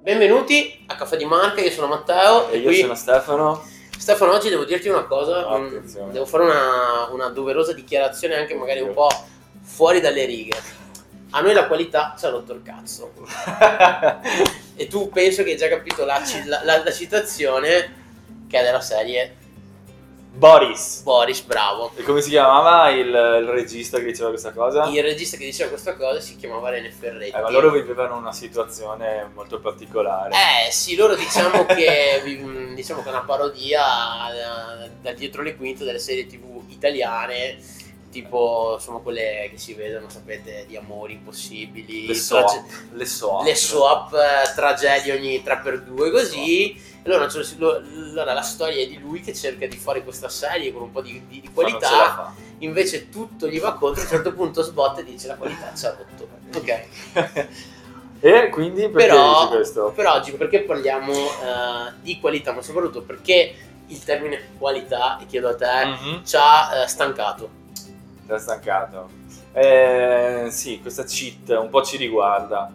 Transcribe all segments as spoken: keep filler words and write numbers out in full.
Benvenuti a Caffè di Marca, io sono Matteo e, e io qui... sono Stefano. Stefano, oggi devo dirti una cosa, Attenzione. devo fare una, una doverosa dichiarazione anche magari un po' fuori dalle righe. A noi la qualità ci ha rotto il cazzo. E tu penso che hai già capito la, la, la citazione che è della serie... Boris. Boris, bravo. E come si chiamava il, il regista che diceva questa cosa? Il regista che diceva questa cosa si chiamava René Ferretti. Eh, ma loro vivevano una situazione molto particolare. Eh sì, loro diciamo che diciamo che è una parodia da, da dietro le quinte delle serie tv italiane, tipo sono quelle che si vedono, sapete, di amori impossibili, le soap, trage- le soap, le soap eh, tragedie ogni tre per due così. Allora, cioè, allora la storia è di lui che cerca di fare questa serie con un po' di, di, di qualità, invece tutto gli va contro, a un certo punto sbotta e dice la qualità ci ha rotto. Ok. E quindi perché però, dici questo? Per oggi perché parliamo uh, di qualità, ma soprattutto perché il termine qualità, e chiedo a te, mm-hmm. ci ha uh, stancato. Ci ha stancato. Eh, sì, questa cheat un po' ci riguarda.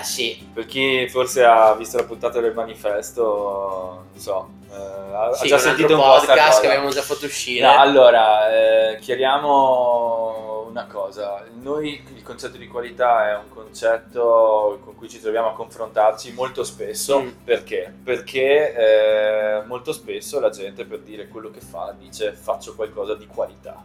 Eh sì. Per chi forse ha visto la puntata del manifesto, non so, eh, ha, sì, ha già sentito un po' podcast sta cosa che avevamo già fatto uscire. No, allora, eh, chiariamo una cosa. Noi il concetto di qualità è un concetto con cui ci troviamo a confrontarci molto spesso. Mm. Perché? Perché eh, molto spesso la gente, per dire quello che fa, dice faccio qualcosa di qualità.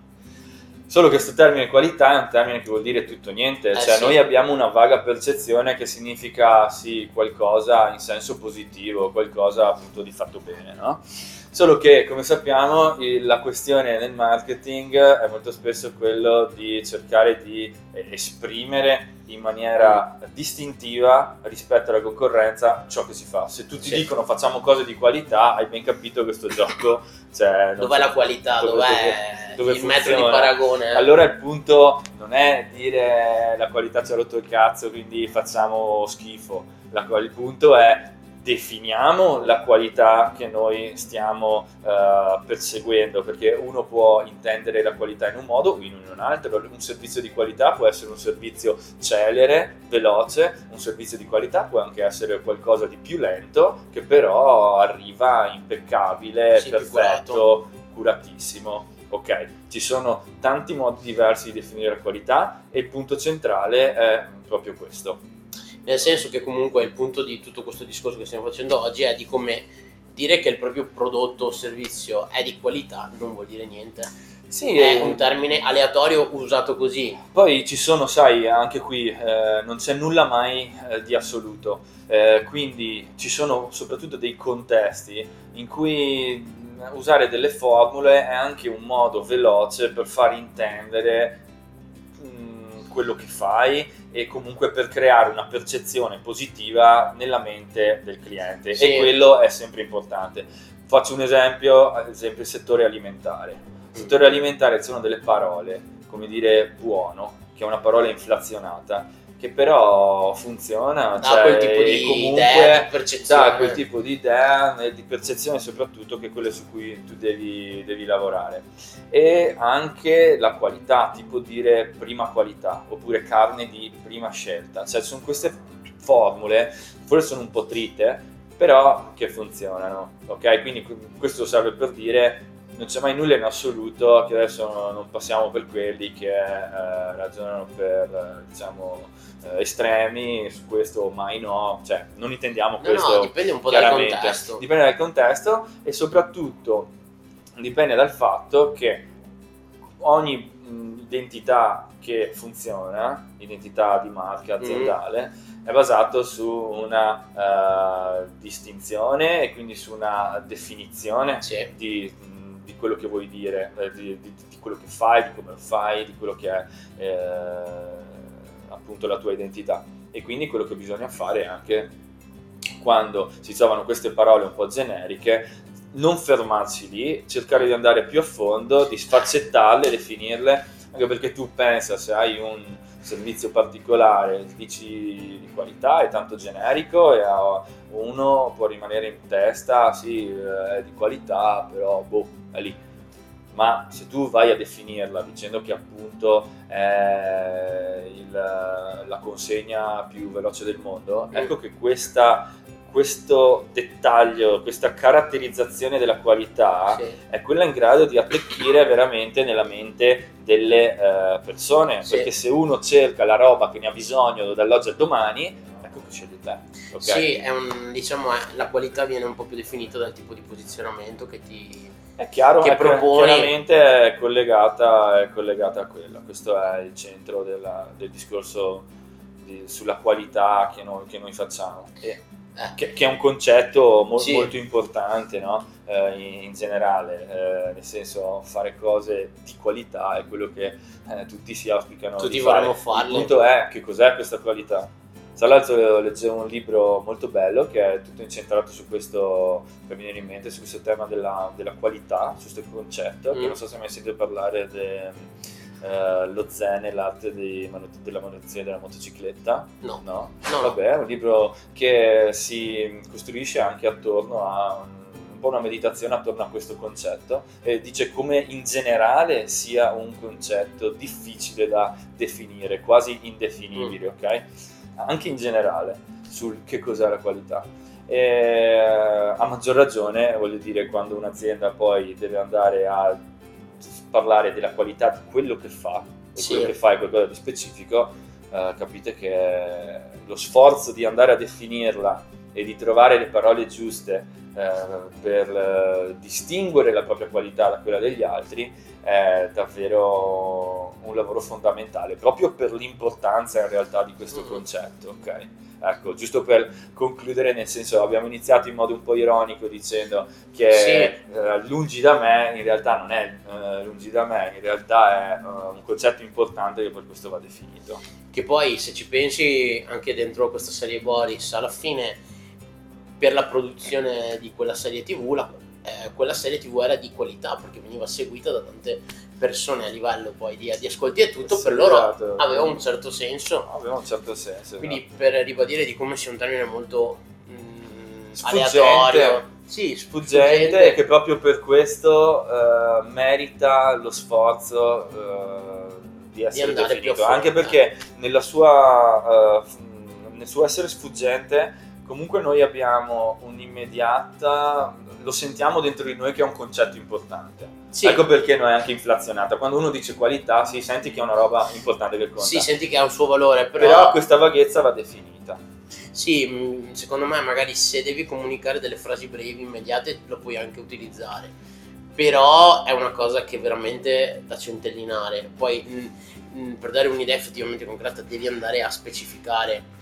Solo che questo termine qualità è un termine che vuol dire tutto niente, eh, cioè sì. Noi abbiamo una vaga percezione che significa sì qualcosa in senso positivo, qualcosa appunto di fatto bene, no? Solo che come sappiamo il, la questione nel marketing è molto spesso quello di cercare di esprimere in maniera distintiva rispetto alla concorrenza ciò che si fa. Se tutti sì. dicono facciamo cose di qualità, hai ben capito questo gioco. Cioè, dov'è la qualità? Dove, dov'è dove, dove il funziona. Metro di paragone? Allora il punto non è dire la qualità ci ha rotto il cazzo quindi facciamo schifo, la, il punto è definiamo la qualità che noi stiamo uh, perseguendo, perché uno può intendere la qualità in un modo o in un altro. Un servizio di qualità può essere un servizio celere, veloce, un servizio di qualità può anche essere qualcosa di più lento che però arriva impeccabile, sì, perfetto, curatissimo. Ok, ci sono tanti modi diversi di definire la qualità e il punto centrale è proprio questo. Nel senso che comunque il punto di tutto questo discorso che stiamo facendo oggi è di come dire che il proprio prodotto o servizio è di qualità non vuol dire niente. Sì, è un termine aleatorio usato così. Poi ci sono, sai, anche qui eh, non c'è nulla mai eh, di assoluto, eh, quindi ci sono soprattutto dei contesti in cui usare delle formule è anche un modo veloce per far intendere quello che fai e comunque per creare una percezione positiva nella mente del cliente, sì. E quello è sempre importante. Faccio un esempio, ad esempio il settore alimentare. Il settore alimentare sono delle parole, come dire buono, che è una parola inflazionata, che però funziona, da cioè, quel tipo di comunque, idea, di percezione. Da quel tipo di idea, di percezione soprattutto, che è quella su cui tu devi, devi lavorare. E anche la qualità, tipo dire prima qualità, oppure carne di prima scelta. Cioè sono queste formule, forse sono un po' trite, però che funzionano, ok? Quindi questo serve per dire non c'è mai nulla in assoluto, che adesso non passiamo per quelli che eh, ragionano per eh, diciamo eh, estremi su questo, mai no, cioè non intendiamo questo. No, no, dipende un po' dal contesto. Dipende dal contesto e soprattutto dipende dal fatto che ogni identità che funziona, identità di marca aziendale, mm. è basato su una uh, distinzione e quindi su una definizione sì. di di quello che vuoi dire, di, di, di quello che fai, di come lo fai, di quello che è eh, appunto la tua identità. E quindi quello che bisogna fare è anche, quando si trovano queste parole un po' generiche, non fermarsi lì, cercare di andare più a fondo, di sfaccettarle, definirle, anche perché tu pensa se hai un servizio particolare, dici di qualità, è tanto generico e a uno può rimanere in testa, sì, è di qualità, però boh, è lì. Ma se tu vai a definirla dicendo che appunto è il, la consegna più veloce del mondo, ecco che questa, questo dettaglio, questa caratterizzazione della qualità sì. è quella in grado di attecchire veramente nella mente delle eh, persone, sì. perché se uno cerca la roba che ne ha bisogno dall'oggi al domani, ecco che scegli te. Okay? Sì, è un, diciamo, la qualità viene un po' più definita dal tipo di posizionamento che ti... È chiaro che propone... chiaramente è collegata, è collegata a quello. Questo è il centro della, del discorso di, sulla qualità che noi, che noi facciamo, e, eh. che, che è un concetto mo- sì. molto importante, no? eh, in, in generale, eh, nel senso, fare cose di qualità è quello che eh, tutti si auspicano tutti di fare. Farle. Il punto è che cos'è questa qualità. Tra l'altro leggevo un libro molto bello che è tutto incentrato su questo, per venire in mente, su questo tema della, della qualità, su questo concetto, mm. che non so se mi hai sentito parlare dello eh, Zen e l'arte di, della manutenzione della motocicletta. No. No? No. Vabbè, è un libro che si costruisce anche attorno a un po' una meditazione attorno a questo concetto, e dice come in generale sia un concetto difficile da definire, quasi indefinibile, mm. ok? Anche in generale sul che cos'è la qualità, e a maggior ragione, voglio dire, quando un'azienda poi deve andare a parlare della qualità di quello che fa, e sì. quello che fa è qualcosa di specifico, eh, capite che lo sforzo di andare a definirla e di trovare le parole giuste eh, per eh, distinguere la propria qualità da quella degli altri è davvero un lavoro fondamentale, proprio per l'importanza in realtà di questo concetto, ok? Ecco, giusto per concludere, nel senso, abbiamo iniziato in modo un po' ironico dicendo che sì. eh, lungi da me, in realtà non è eh, lungi da me, in realtà è eh, un concetto importante che per questo va definito. Che poi, se ci pensi, anche dentro questa serie Boris, alla fine, per la produzione di quella serie tivù, la, eh, quella serie tivù era di qualità perché veniva seguita da tante persone a livello poi di, di ascolti e tutto, sì, per loro esatto. aveva un certo senso. Aveva un certo senso. Quindi esatto. per ribadire di come sia un termine molto mh, sfuggente, aleatorio. Sì, sfuggente, sfuggente e che proprio per questo eh, merita lo sforzo eh, di essere di definito. Fuori, anche perché eh. nella sua, eh, nel suo essere sfuggente comunque noi abbiamo un'immediata, lo sentiamo dentro di noi che è un concetto importante. Sì. Ecco perché non è anche inflazionata. Quando uno dice qualità, si senti che è una roba importante che conta. Sì, senti che ha un suo valore, però... però questa vaghezza va definita. Sì, secondo me magari se devi comunicare delle frasi brevi, immediate, lo puoi anche utilizzare. Però è una cosa che è veramente da centellinare. Poi per dare un'idea effettivamente concreta devi andare a specificare.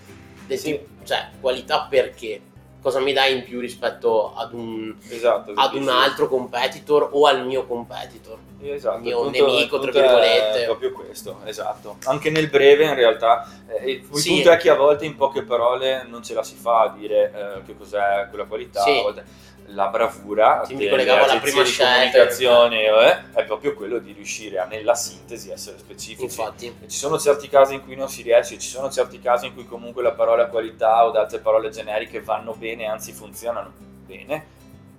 Sì. Tipo, cioè, qualità perché? Cosa mi dai in più rispetto ad un, esatto, ad un altro competitor o al mio competitor? Esatto, il mio punto, nemico, tra virgolette. È proprio questo, esatto. Anche nel breve in realtà, eh, il sì. punto è che a volte in poche parole non ce la si fa a dire eh, che cos'è quella qualità. Sì. A volte la bravura sì, delle agenzie di comunicazione eh, è proprio quello di riuscire a, nella sintesi, essere specifici. Infatti. Ci sono certi casi in cui non si riesce, ci sono certi casi in cui comunque la parola qualità o altre parole generiche vanno bene, anzi funzionano bene,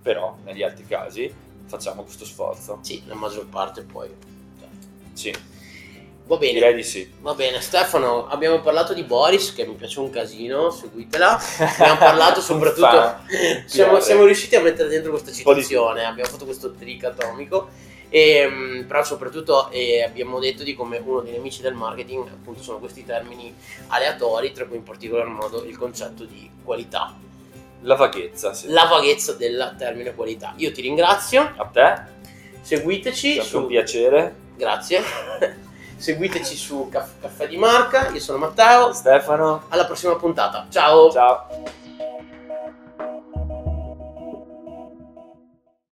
però negli altri casi facciamo questo sforzo. Sì, la maggior parte poi. Sì. Va bene. Direi di sì. Va bene, Stefano, abbiamo parlato di Boris, che mi piace un casino, seguitela. Abbiamo parlato soprattutto, siamo, siamo riusciti a mettere dentro questa citazione, abbiamo fatto questo trick atomico, e, però soprattutto eh, abbiamo detto di come uno dei nemici del marketing appunto sono questi termini aleatori, tra cui in particolar modo il concetto di qualità. La vaghezza, sì. La vaghezza del termine qualità. Io ti ringrazio. A te. Seguiteci. È stato un piacere. Grazie. Seguiteci su Caffè di Marca, io sono Matteo, Stefano, alla prossima puntata, ciao! Ciao!